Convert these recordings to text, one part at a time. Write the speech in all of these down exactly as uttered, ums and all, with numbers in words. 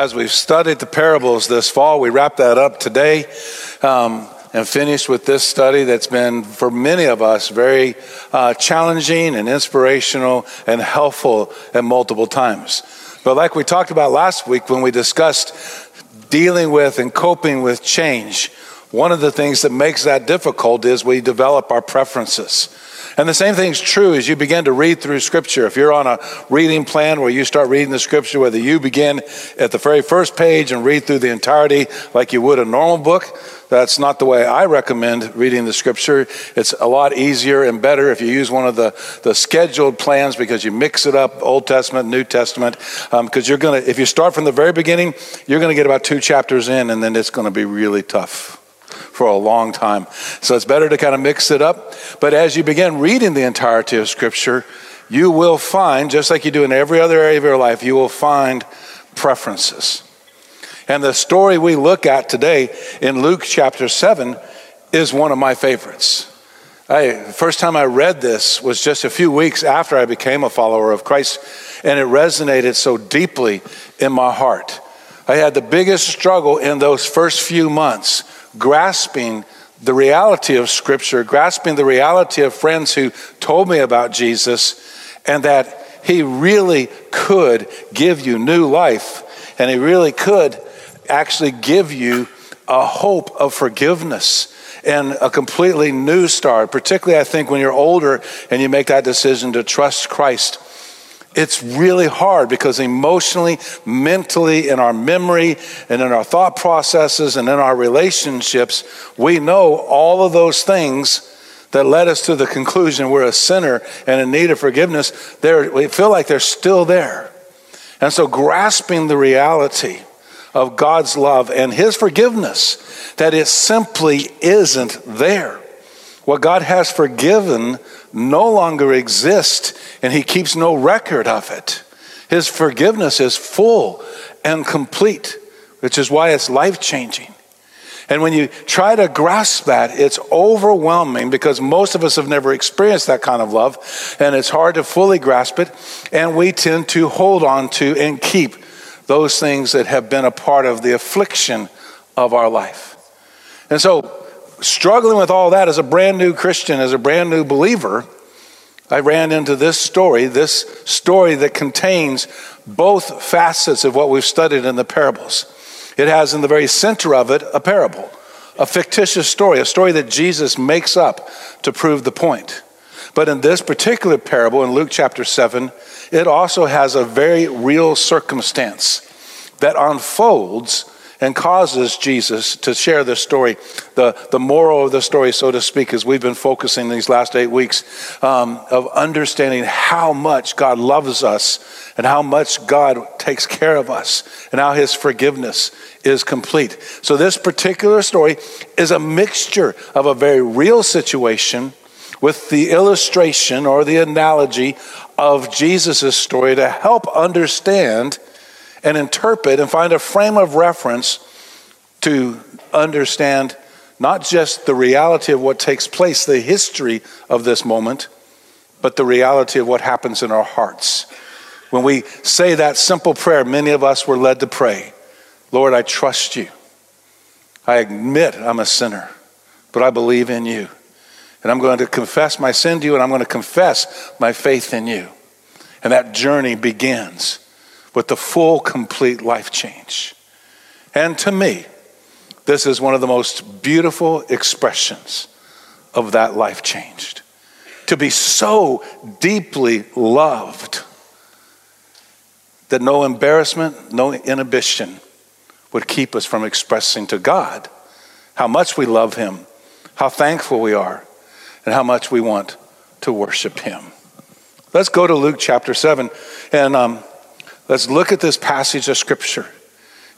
as we've studied the parables this fall. We wrapped that up today um, and finished with this study that's been, for many of us, very uh, challenging and inspirational and helpful at multiple times. But like we talked about last week when we discussed dealing with and coping with change, one of the things that makes that difficult is we develop our preferences. And the same thing's true as you begin to read through Scripture. If you're on a reading plan where you start reading the Scripture, whether you begin at the very first page and read through the entirety like you would a normal book, that's not the way I recommend reading the Scripture. It's a lot easier and better if you use one of the, the scheduled plans, because you mix it up, Old Testament, New Testament, um, because you're going to, if you start from the very beginning, you're going to get about two chapters in, and then it's going to be really tough for a long time. So it's better to kind of mix it up. But as you begin reading the entirety of Scripture, you will find, just like you do in every other area of your life, you will find preferences. And the story we look at today in Luke chapter seven is one of my favorites. I, the first time I read this was just a few weeks after I became a follower of Christ, and it resonated so deeply in my heart. I had the biggest struggle in those first few months grasping the reality of Scripture, grasping the reality of friends who told me about Jesus and that he really could give you new life, and he really could actually give you a hope of forgiveness and a completely new start, particularly I think when you're older and you make that decision to trust Christ. It's really hard because emotionally, mentally, in our memory and in our thought processes and in our relationships, we know all of those things that led us to the conclusion we're a sinner and in need of forgiveness. They're, we feel like they're still there. And so grasping the reality of God's love and his forgiveness, that it simply isn't there. What God has forgiven no longer exists, and he keeps no record of it. His forgiveness is full and complete, which is why it's life-changing. And when you try to grasp that, it's overwhelming because most of us have never experienced that kind of love, and it's hard to fully grasp it, and we tend to hold on to and keep those things that have been a part of the affliction of our life. And so, struggling with all that as a brand new Christian, as a brand new believer, I ran into this story, this story that contains both facets of what we've studied in the parables. It has in the very center of it a parable, a fictitious story, a story that Jesus makes up to prove the point. But in this particular parable in Luke chapter seven, it also has a very real circumstance that unfolds and causes Jesus to share this story, the, the moral of the story, so to speak, as we've been focusing these last eight weeks um, of understanding how much God loves us and how much God takes care of us and how his forgiveness is complete. So this particular story is a mixture of a very real situation with the illustration or the analogy of Jesus' story to help understand and interpret and find a frame of reference to understand not just the reality of what takes place, the history of this moment, but the reality of what happens in our hearts. When we say that simple prayer, many of us were led to pray, Lord, I trust you. I admit I'm a sinner, but I believe in you. And I'm going to confess my sin to you, and I'm going to confess my faith in you. And that journey begins with the full, complete life change. And to me, this is one of the most beautiful expressions of that life changed. To be so deeply loved that no embarrassment, no inhibition would keep us from expressing to God how much we love him, how thankful we are, and how much we want to worship him. Let's go to Luke chapter seven, and um, Let's look at this passage of Scripture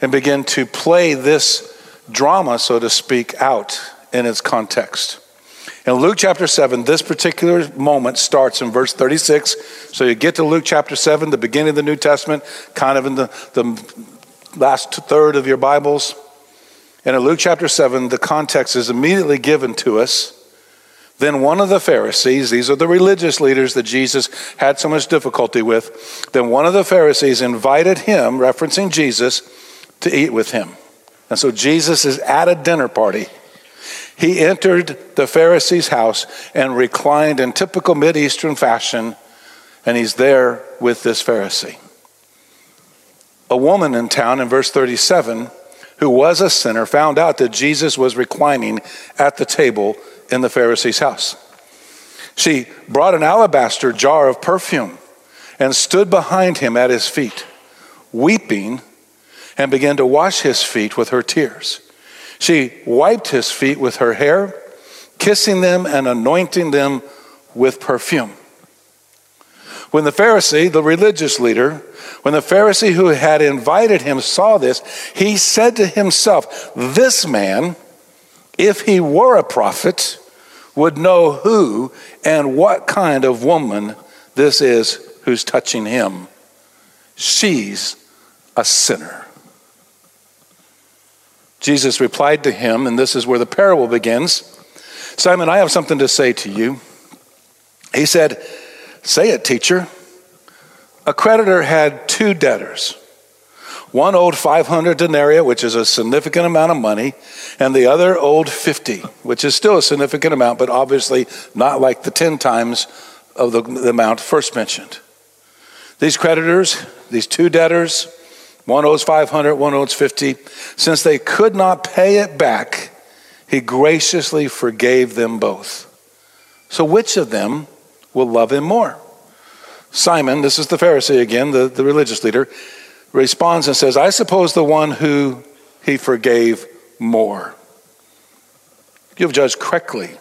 and begin to play this drama, so to speak, out in its context. In Luke chapter seven, this particular moment starts in verse thirty-six. So you get to Luke chapter seven, the beginning of the New Testament, kind of in the, the last third of your Bibles. And in Luke chapter seven, the context is immediately given to us. Then one of the Pharisees, these are the religious leaders that Jesus had so much difficulty with, then one of the Pharisees invited him, referencing Jesus, to eat with him. And so Jesus is at a dinner party. He entered the Pharisee's house and reclined in typical Mideastern fashion, and he's there with this Pharisee. A woman in town, in verse thirty-seven, who was a sinner, found out that Jesus was reclining at the table in the Pharisee's house. She brought an alabaster jar of perfume and stood behind him at his feet, weeping, and began to wash his feet with her tears. She wiped his feet with her hair, kissing them and anointing them with perfume. When the Pharisee, the religious leader, when the Pharisee who had invited him saw this, he said to himself, "This man, if he were a prophet, would know who and what kind of woman this is who's touching him. She's a sinner." Jesus replied to him, and this is where the parable begins. "Simon, I have something to say to you." He said, "Say it, teacher." A creditor had two debtors. One owed five hundred denarii, which is a significant amount of money, and the other owed fifty, which is still a significant amount, but obviously not like the ten times of the, the amount first mentioned. These creditors, these two debtors, one owes five hundred, one owes fifty. Since they could not pay it back, he graciously forgave them both. So which of them will love him more? Simon, this is the Pharisee again, the, the religious leader, responds and says, "I suppose the one who he forgave more." "You have judged correctly,"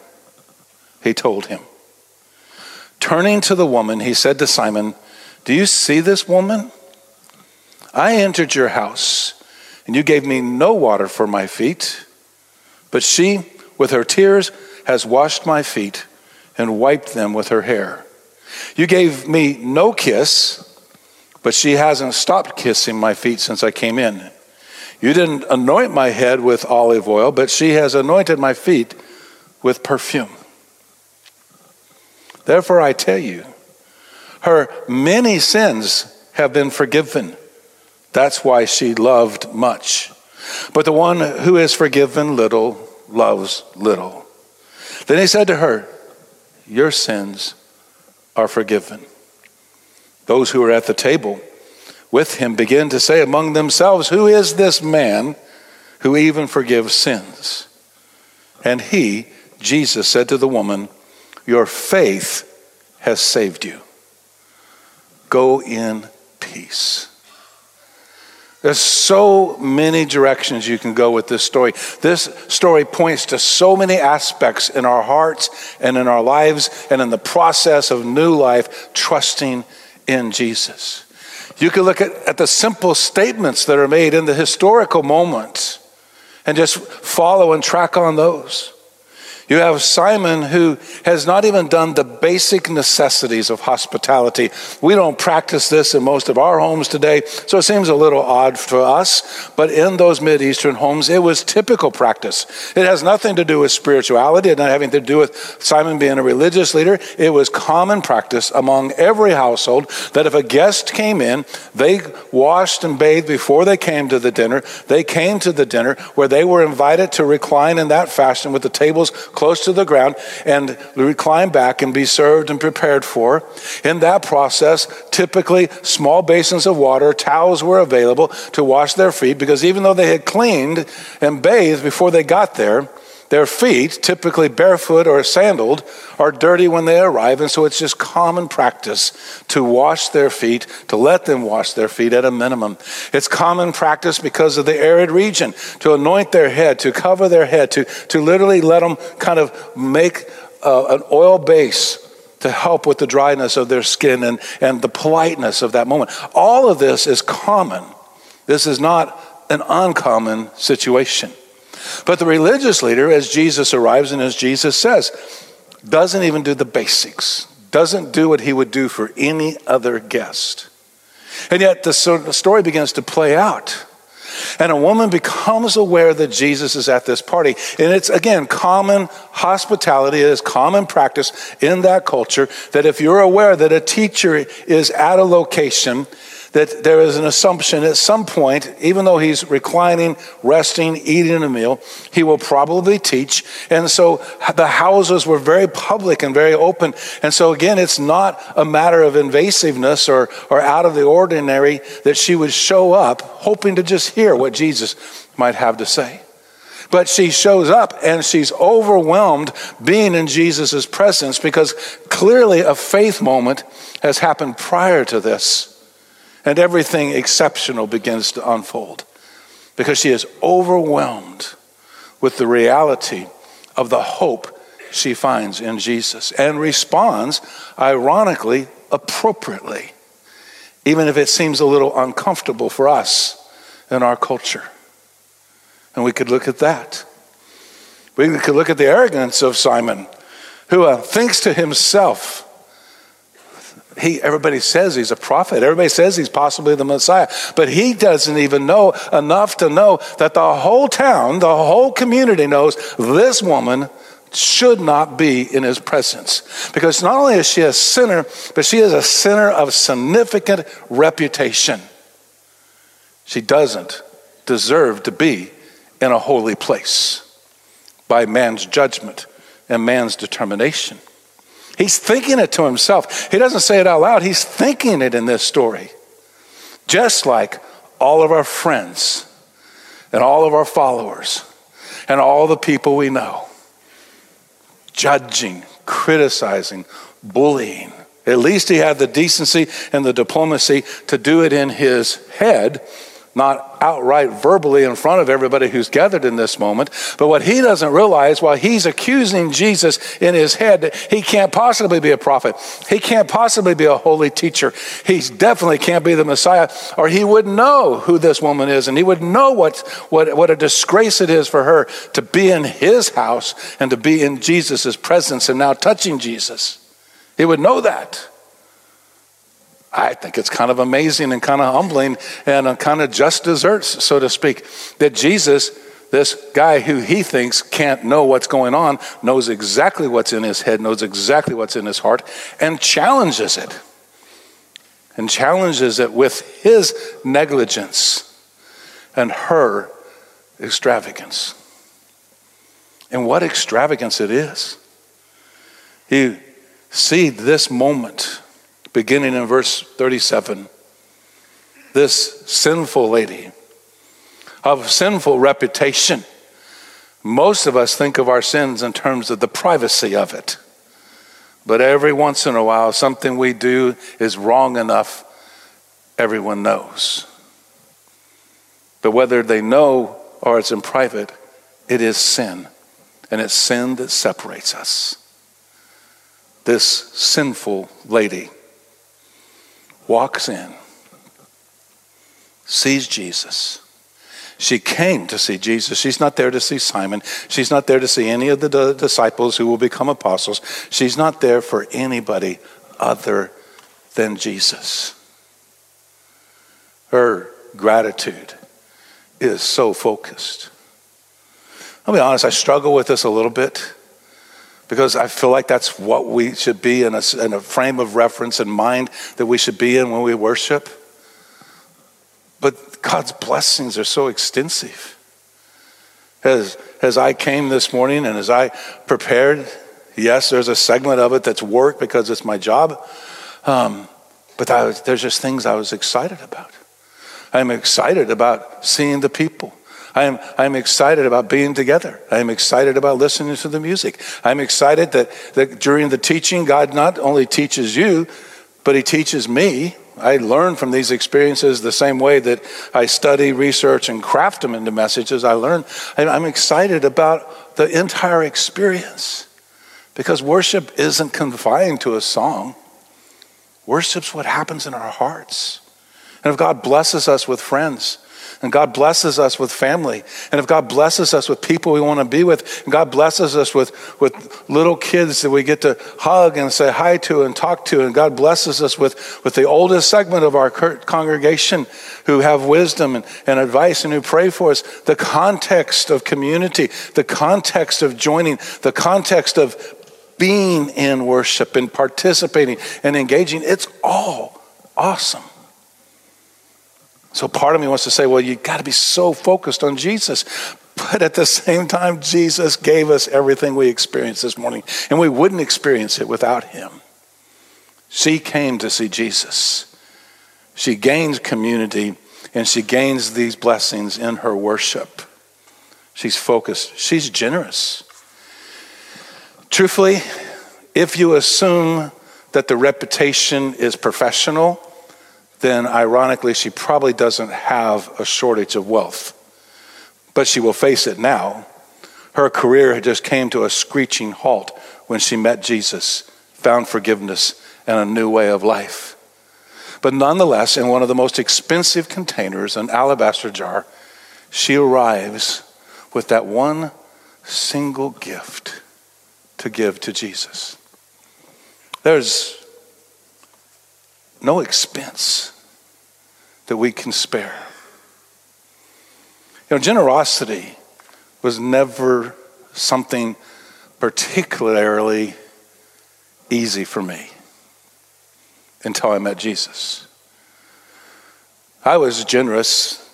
he told him. Turning to the woman, he said to Simon, "Do you see this woman? I entered your house, and you gave me no water for my feet, but she, with her tears, has washed my feet and wiped them with her hair. You gave me no kiss, but she hasn't stopped kissing my feet since I came in. You didn't anoint my head with olive oil, but she has anointed my feet with perfume. Therefore, I tell you, her many sins have been forgiven. That's why she loved much. But the one who is forgiven little loves little." Then he said to her, "Your sins are forgiven." Those who were at the table with him began to say among themselves, "Who is this man who even forgives sins?" And he, Jesus, said to the woman, "Your faith has saved you. Go in peace." There's so many directions you can go with this story. This story points to so many aspects in our hearts and in our lives and in the process of new life, trusting in Jesus. You can look at, at the simple statements that are made in the historical moments and just follow and track on those. You have Simon, who has not even done the basic necessities of hospitality. We don't practice this in most of our homes today, so it seems a little odd for us, but in those Mideastern homes, it was typical practice. It has nothing to do with spirituality. It had nothing to do with Simon being a religious leader. It was common practice among every household that if a guest came in, they washed and bathed before they came to the dinner. They came to the dinner where they were invited to recline in that fashion with the tables close to the ground and recline back and be served and prepared for. In that process, typically small basins of water, towels were available to wash their feet, because even though they had cleaned and bathed before they got there, their feet, typically barefoot or sandaled, are dirty when they arrive. And so it's just common practice to wash their feet, to let them wash their feet at a minimum. It's common practice because of the arid region to anoint their head, to cover their head, to, to literally let them kind of make uh, an oil base to help with the dryness of their skin and, and the politeness of that moment. All of this is common. This is not an uncommon situation. But the religious leader, as Jesus arrives and as Jesus says, doesn't even do the basics, doesn't do what he would do for any other guest. And yet the story begins to play out. And a woman becomes aware that Jesus is at this party. And it's, again, common hospitality. It is common practice in that culture that if you're aware that a teacher is at a location, that there is an assumption at some point, even though he's reclining, resting, eating a meal, he will probably teach. And so the houses were very public and very open. And so again, it's not a matter of invasiveness or, or out of the ordinary that she would show up hoping to just hear what Jesus might have to say. But she shows up and she's overwhelmed being in Jesus' presence because clearly a faith moment has happened prior to this. And everything exceptional begins to unfold because she is overwhelmed with the reality of the hope she finds in Jesus and responds, ironically, appropriately, even if it seems a little uncomfortable for us in our culture. And we could look at that. We could look at the arrogance of Simon, who uh, thinks to himself, He, everybody says he's a prophet. Everybody says he's possibly the Messiah. But he doesn't even know enough to know that the whole town, the whole community knows this woman should not be in his presence. Because not only is she a sinner, but she is a sinner of significant reputation. She doesn't deserve to be in a holy place by man's judgment and man's determination. He's thinking it to himself. He doesn't say it out loud. He's thinking it in this story. Just like all of our friends and all of our followers and all the people we know. Judging, criticizing, bullying. At least he had the decency and the diplomacy to do it in his head, not outright verbally in front of everybody who's gathered in this moment. But what he doesn't realize while he's accusing Jesus in his head, that he can't possibly be a prophet. He can't possibly be a holy teacher. He definitely can't be the Messiah, or he would know who this woman is, and he would know what, what, what a disgrace it is for her to be in his house and to be in Jesus' presence and now touching Jesus. He would know that. I think it's kind of amazing and kind of humbling and a kind of just desserts, so to speak, that Jesus, this guy who he thinks can't know what's going on, knows exactly what's in his head, knows exactly what's in his heart, and challenges it. And challenges it with his negligence and her extravagance. And what extravagance it is. You see this moment beginning in verse thirty-seven, this sinful lady of sinful reputation. Most of us think of our sins in terms of the privacy of it. But every once in a while, something we do is wrong enough, everyone knows. But whether they know or it's in private, it is sin. And it's sin that separates us. This sinful lady walks in, sees Jesus. She came to see Jesus. She's not there to see Simon. She's not there to see any of the d- disciples who will become apostles. She's not there for anybody other than Jesus. Her gratitude is so focused. I'll be honest, I struggle with this a little bit. Because I feel like that's what we should be in a, in a frame of reference and mind that we should be in when we worship. But God's blessings are so extensive. As, as I came this morning and as I prepared, yes, there's a segment of it that's work because it's my job. Um, but I was, there's just things I was excited about. I'm excited about seeing the people. I am, I am excited about being together. I am excited about listening to the music. I'm excited that, that during the teaching, God not only teaches you, but he teaches me. I learn from these experiences the same way that I study, research, and craft them into messages. I learn. And I'm excited about the entire experience because worship isn't confined to a song. Worship's what happens in our hearts. And if God blesses us with friends, and God blesses us with family. And if God blesses us with people we want to be with, and God blesses us with, with little kids that we get to hug and say hi to and talk to, and God blesses us with, with the oldest segment of our congregation who have wisdom and, and advice and who pray for us, the context of community, the context of joining, the context of being in worship and participating and engaging, it's all awesome. So part of me wants to say, well, you got to be so focused on Jesus. But at the same time, Jesus gave us everything we experienced this morning, and we wouldn't experience it without him. She came to see Jesus. She gains community, and she gains these blessings in her worship. She's focused. She's generous. Truthfully, if you assume that the reputation is professional, then ironically, she probably doesn't have a shortage of wealth. But she will face it now. Her career just came to a screeching halt when she met Jesus, found forgiveness, and a new way of life. But nonetheless, in one of the most expensive containers, an alabaster jar, she arrives with that one single gift to give to Jesus. There's no expense that we can spare. You know, generosity was never something particularly easy for me until I met Jesus. I was generous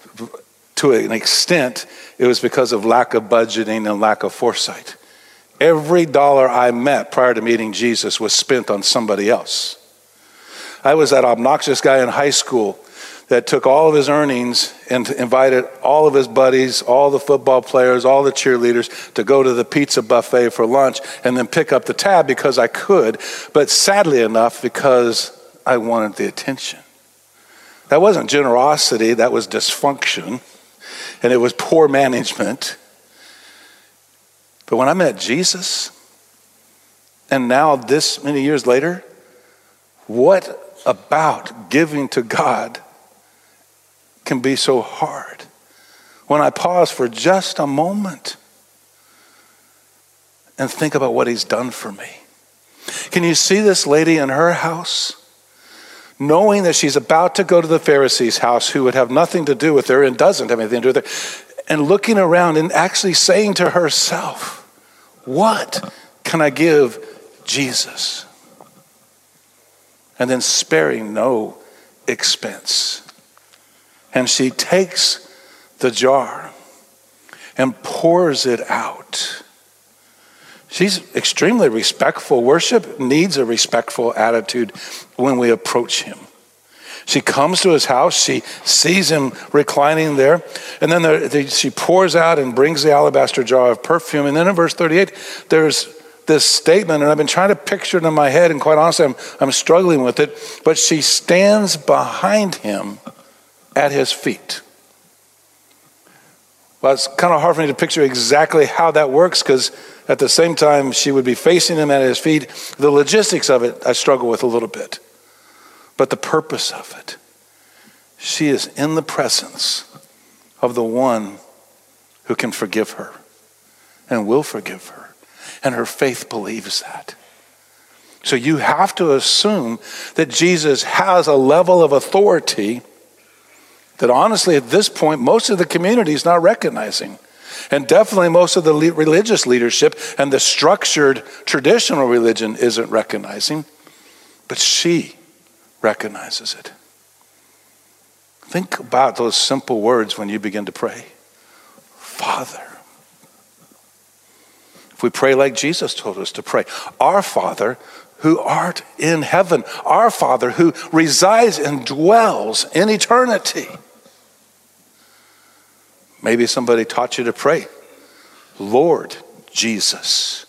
to an extent. It was because of lack of budgeting and lack of foresight. Every dollar I met prior to meeting Jesus was spent on somebody else. I was that obnoxious guy in high school that took all of his earnings and invited all of his buddies, all the football players, all the cheerleaders to go to the pizza buffet for lunch and then pick up the tab because I could, but sadly enough, because I wanted the attention. That wasn't generosity, that was dysfunction, and it was poor management. But when I met Jesus, and now this many years later, what about giving to God can be so hard? When I pause for just a moment and think about what he's done for me. Can you see this lady in her house? Knowing that she's about to go to the Pharisee's house, who would have nothing to do with her and doesn't have anything to do with her, and looking around and actually saying to herself, what can I give Jesus? And then sparing no expense. And she takes the jar and pours it out. She's extremely respectful. Worship needs a respectful attitude when we approach him. She comes to his house. She sees him reclining there. And then the, the, she pours out and brings the alabaster jar of perfume. And then in verse thirty-eight, there's this statement, and I've been trying to picture it in my head, and quite honestly, I'm, I'm struggling with it. But she stands behind him at his feet. Well, it's kind of hard for me to picture exactly how that works, because at the same time she would be facing him at his feet. The logistics of it I struggle with a little bit. But the purpose of it, she is in the presence of the one who can forgive her and will forgive her. And her faith believes that. So you have to assume that Jesus has a level of authority that honestly at this point, most of the community is not recognizing. And definitely most of the le- religious leadership and the structured traditional religion isn't recognizing, but she recognizes it. Think about those simple words when you begin to pray. Father. If we pray like Jesus told us to pray, our Father who art in heaven, our Father who resides and dwells in eternity. Maybe somebody taught you to pray, Lord Jesus.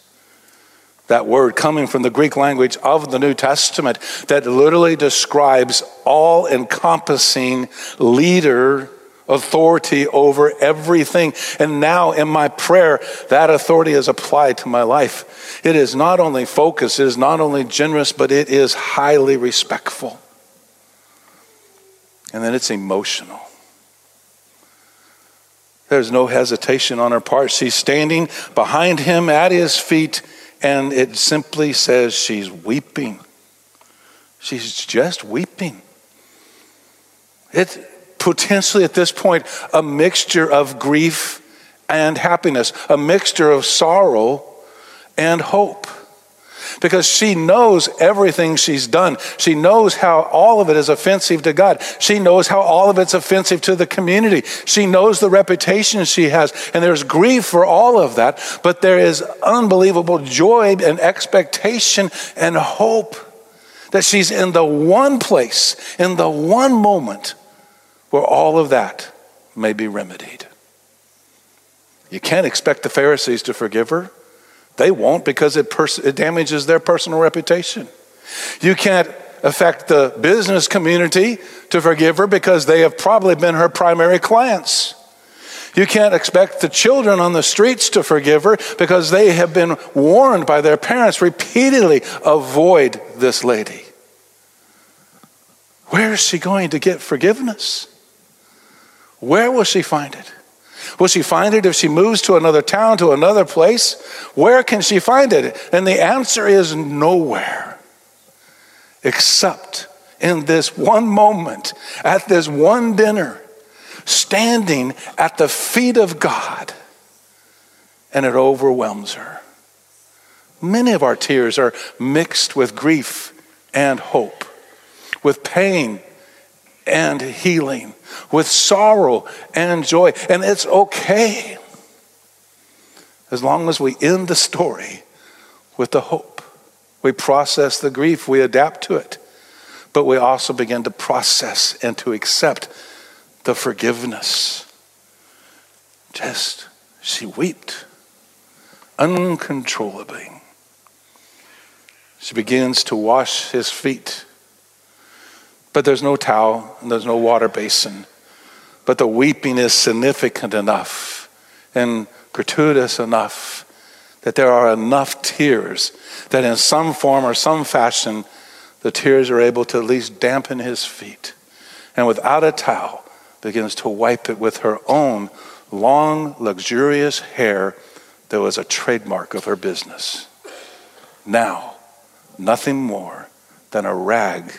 That word coming from the Greek language of the New Testament that literally describes all-encompassing leader authority over everything. And now in my prayer, that authority is applied to my life. It is not only focused, it is not only generous, but it is highly respectful. And then it's emotional. There's no hesitation on her part. She's standing behind him at his feet, and it simply says she's weeping. She's just weeping. It's potentially at this point a mixture of grief and happiness, a mixture of sorrow and hope. because she knows everything she's done. She knows how all of it is offensive to God. She knows how all of it's offensive to the community. She knows the reputation she has, and there's grief for all of that, but there is unbelievable joy and expectation and hope that she's in the one place, in the one moment where all of that may be remedied. You can't expect the Pharisees to forgive her. They won't, because it, pers- it damages their personal reputation. You can't affect the business community to forgive her, because they have probably been her primary clients. You can't expect the children on the streets to forgive her, because they have been warned by their parents repeatedly, avoid this lady. Where is she going to get forgiveness? Where will she find it? Will she find it if she moves to another town, to another place? Where can she find it? And the answer is nowhere, except in this one moment, at this one dinner, standing at the feet of God, and it overwhelms her. Many of our tears are mixed with grief and hope, with pain and healing, with sorrow and joy. And it's okay, as long as we end the story with the hope. We process the grief, we adapt to it, but we also begin to process and to accept the forgiveness. Just, she wept uncontrollably. She begins to wash his feet, but there's no towel and there's no water basin. But the weeping is significant enough and gratuitous enough that there are enough tears that in some form or some fashion, the tears are able to at least dampen his feet. And without a towel, begins to wipe it with her own long, luxurious hair that was a trademark of her business. Now, nothing more than a rag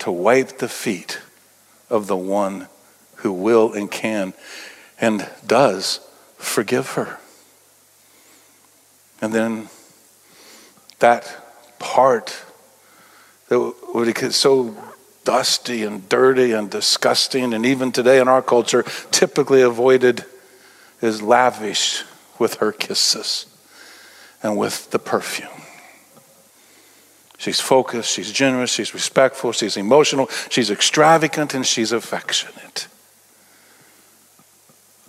to wipe the feet of the one who will and can and does forgive her. And then that part that would get so dusty and dirty and disgusting, and even today in our culture, typically avoided, is lavished with her kisses and with the perfume. She's focused, she's generous, she's respectful, she's emotional, she's extravagant, and she's affectionate.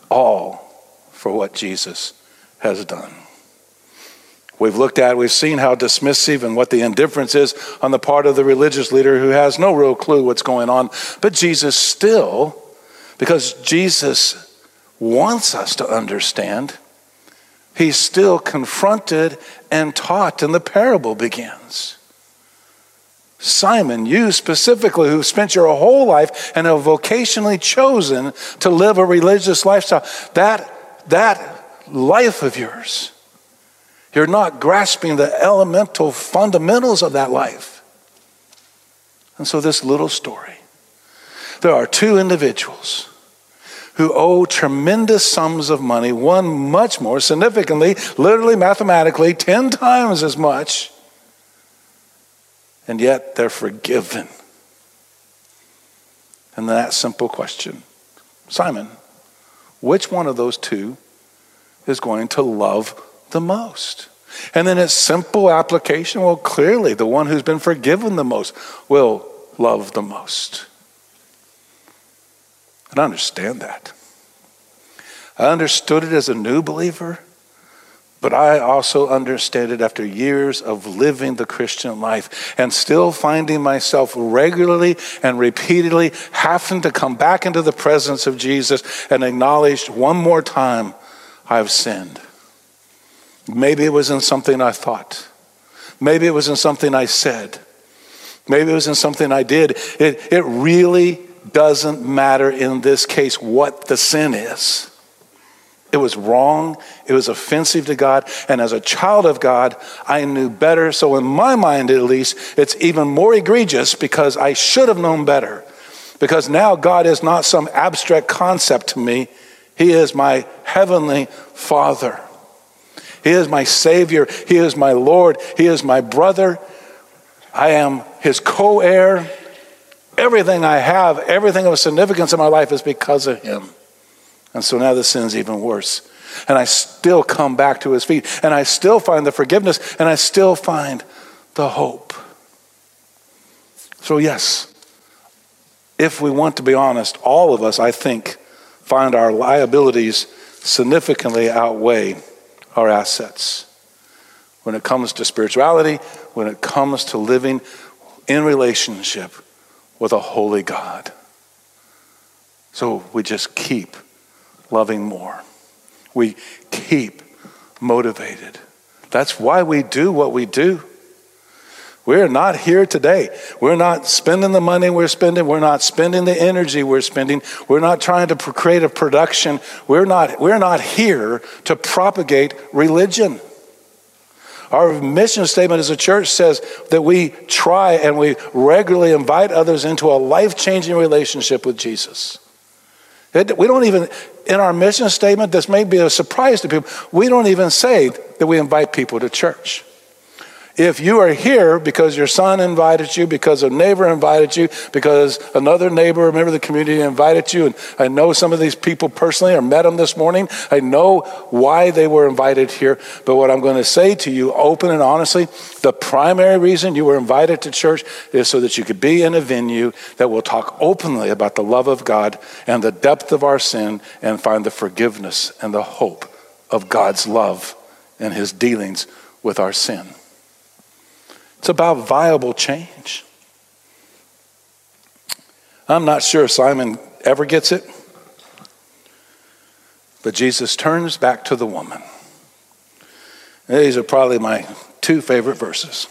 All for what Jesus has done. We've looked at, we've seen how dismissive and what the indifference is on the part of the religious leader who has no real clue what's going on. But Jesus still, because Jesus wants us to understand, he's still confronted and taught, and the parable begins. Simon, you specifically, who spent your whole life and have vocationally chosen to live a religious lifestyle, that, that life of yours, you're not grasping the elemental fundamentals of that life. And so this little story, there are two individuals who owe tremendous sums of money, one much more significantly, literally mathematically, ten times as much, and yet they're forgiven. And that simple question, Simon, which one of those two is going to love the most? And then its simple application, well, clearly the one who's been forgiven the most will love the most. And I understand that. I understood it as a new believer, but I also understand it after years of living the Christian life and still finding myself regularly and repeatedly having to come back into the presence of Jesus and acknowledge one more time, I've sinned. Maybe it was in something I thought. Maybe it was in something I said. Maybe it was in something I did. It, it really doesn't matter in this case what the sin is. It was wrong. It was offensive to God. And as a child of God, I knew better. So in my mind, at least, it's even more egregious because I should have known better. Because now God is not some abstract concept to me. He is my heavenly Father. He is my Savior. He is my Lord. He is my brother. I am his co-heir. Everything I have, everything of significance in my life is because of him. And so now the sin's even worse. And I still come back to his feet. And I still find the forgiveness. And I still find the hope. So yes, if we want to be honest, all of us, I think, find our liabilities significantly outweigh our assets. When it comes to spirituality, when it comes to living in relationship with a holy God. So we just keep loving more. We keep motivated. That's why we do what we do. We're not here today. We're not spending the money we're spending. We're not spending the energy we're spending. We're not trying to create a production. We're not, we're not here to propagate religion. Our mission statement as a church says that we try and we regularly invite others into a life-changing relationship with Jesus. It, we don't even, in our mission statement, this may be a surprise to people, we don't even say that we invite people to church. If you are here because your son invited you, because a neighbor invited you, because another neighbor, a member of the community invited you, and I know some of these people personally or met them this morning, I know why they were invited here, but what I'm going to say to you open and honestly, the primary reason you were invited to church is so that you could be in a venue that will talk openly about the love of God and the depth of our sin and find the forgiveness and the hope of God's love and his dealings with our sin. It's about viable change. I'm not sure Simon ever gets it, but Jesus turns back to the woman. These are probably my two favorite verses.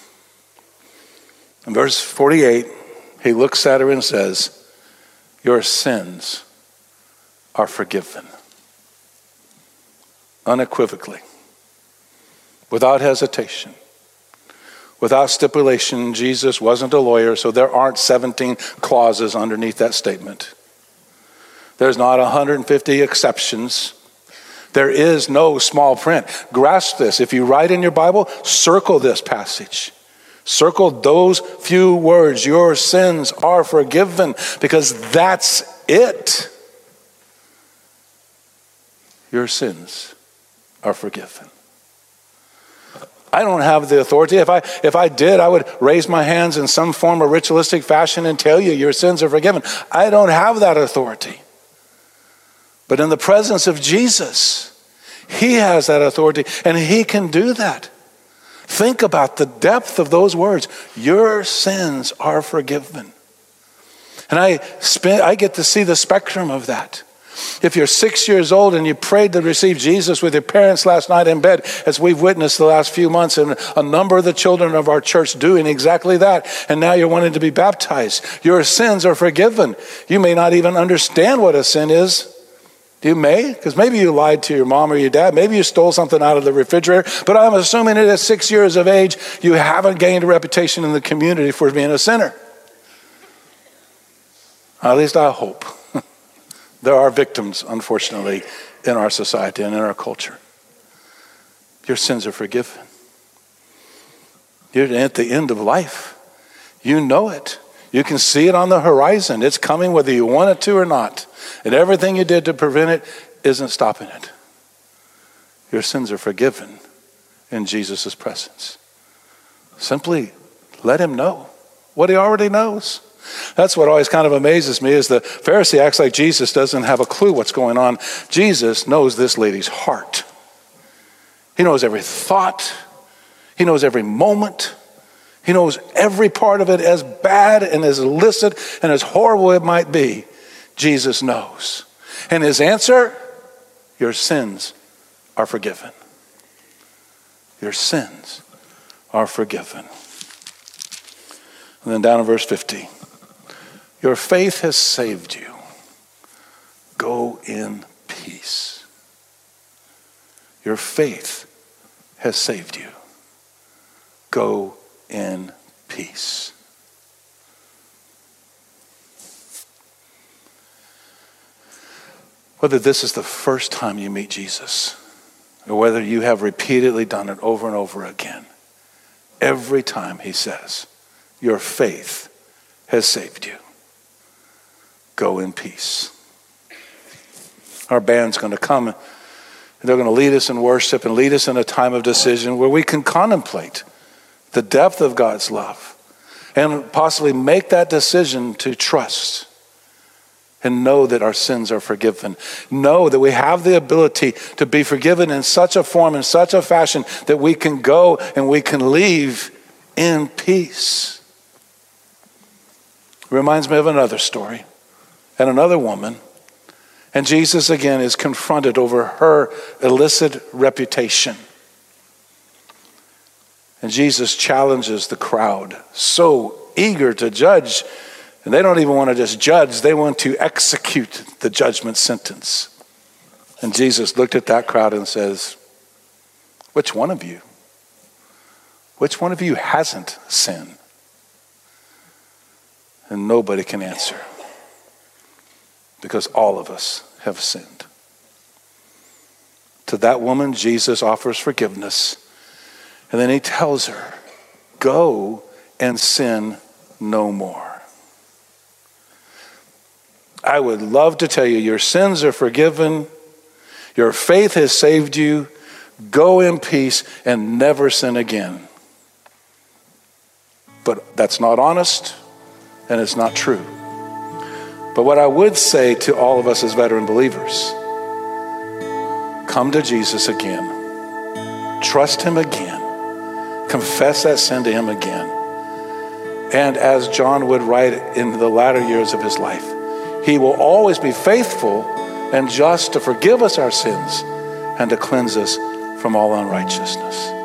In verse forty-eight, he looks at her and says, "Your sins are forgiven." Unequivocally, without hesitation. Without stipulation, Jesus wasn't a lawyer, so there aren't seventeen clauses underneath that statement. There's not one hundred fifty exceptions. There is no small print. Grasp this. If you write in your Bible, circle this passage. Circle those few words, your sins are forgiven, because that's it. Your sins are forgiven. I don't have the authority. If I if I did, I would raise my hands in some form of ritualistic fashion and tell you your sins are forgiven. I don't have that authority. But in the presence of Jesus, he has that authority and he can do that. Think about the depth of those words. Your sins are forgiven. And I spend, I get to see the spectrum of that. If you're six years old and you prayed to receive Jesus with your parents last night in bed, as we've witnessed the last few months, and a number of the children of our church doing exactly that, and now you're wanting to be baptized, your sins are forgiven. You may not even understand what a sin is. You may, because maybe you lied to your mom or your dad. Maybe you stole something out of the refrigerator. But I'm assuming that at six years of age, you haven't gained a reputation in the community for being a sinner. At least I hope. There are victims, unfortunately, in our society and in our culture. Your sins are forgiven. You're at the end of life. You know it. You can see it on the horizon. It's coming whether you want it to or not. And everything you did to prevent it isn't stopping it. Your sins are forgiven in Jesus' presence. Simply let him know what he already knows. That's what always kind of amazes me is the Pharisee acts like Jesus doesn't have a clue what's going on. Jesus knows this lady's heart. He knows every thought. He knows every moment. He knows every part of it, as bad and as illicit and as horrible it might be. Jesus knows. And his answer, your sins are forgiven. Your sins are forgiven. And then down in verse fifty. Your faith has saved you. Go in peace. Your faith has saved you. Go in peace. Whether this is the first time you meet Jesus, or whether you have repeatedly done it over and over again, every time he says, your faith has saved you. Go in peace. Our band's going to come and they're going to lead us in worship and lead us in a time of decision where we can contemplate the depth of God's love and possibly make that decision to trust and know that our sins are forgiven. Know that we have the ability to be forgiven in such a form, in such a fashion that we can go and we can leave in peace. Reminds me of another story and another woman. And Jesus again is confronted over her illicit reputation. And Jesus challenges the crowd, so eager to judge. And they don't even want to just judge. They want to execute the judgment sentence. And Jesus looked at that crowd and says, which one of you? Which one of you hasn't sinned? And nobody can answer, because all of us have sinned. To that woman, Jesus offers forgiveness. And then he tells her, go and sin no more. I would love to tell you, your sins are forgiven. Your faith has saved you. Go in peace and never sin again. But that's not honest and it's not true. But what I would say to all of us as veteran believers, come to Jesus again. Trust him again. Confess that sin to him again. And as John would write in the latter years of his life, he will always be faithful and just to forgive us our sins and to cleanse us from all unrighteousness.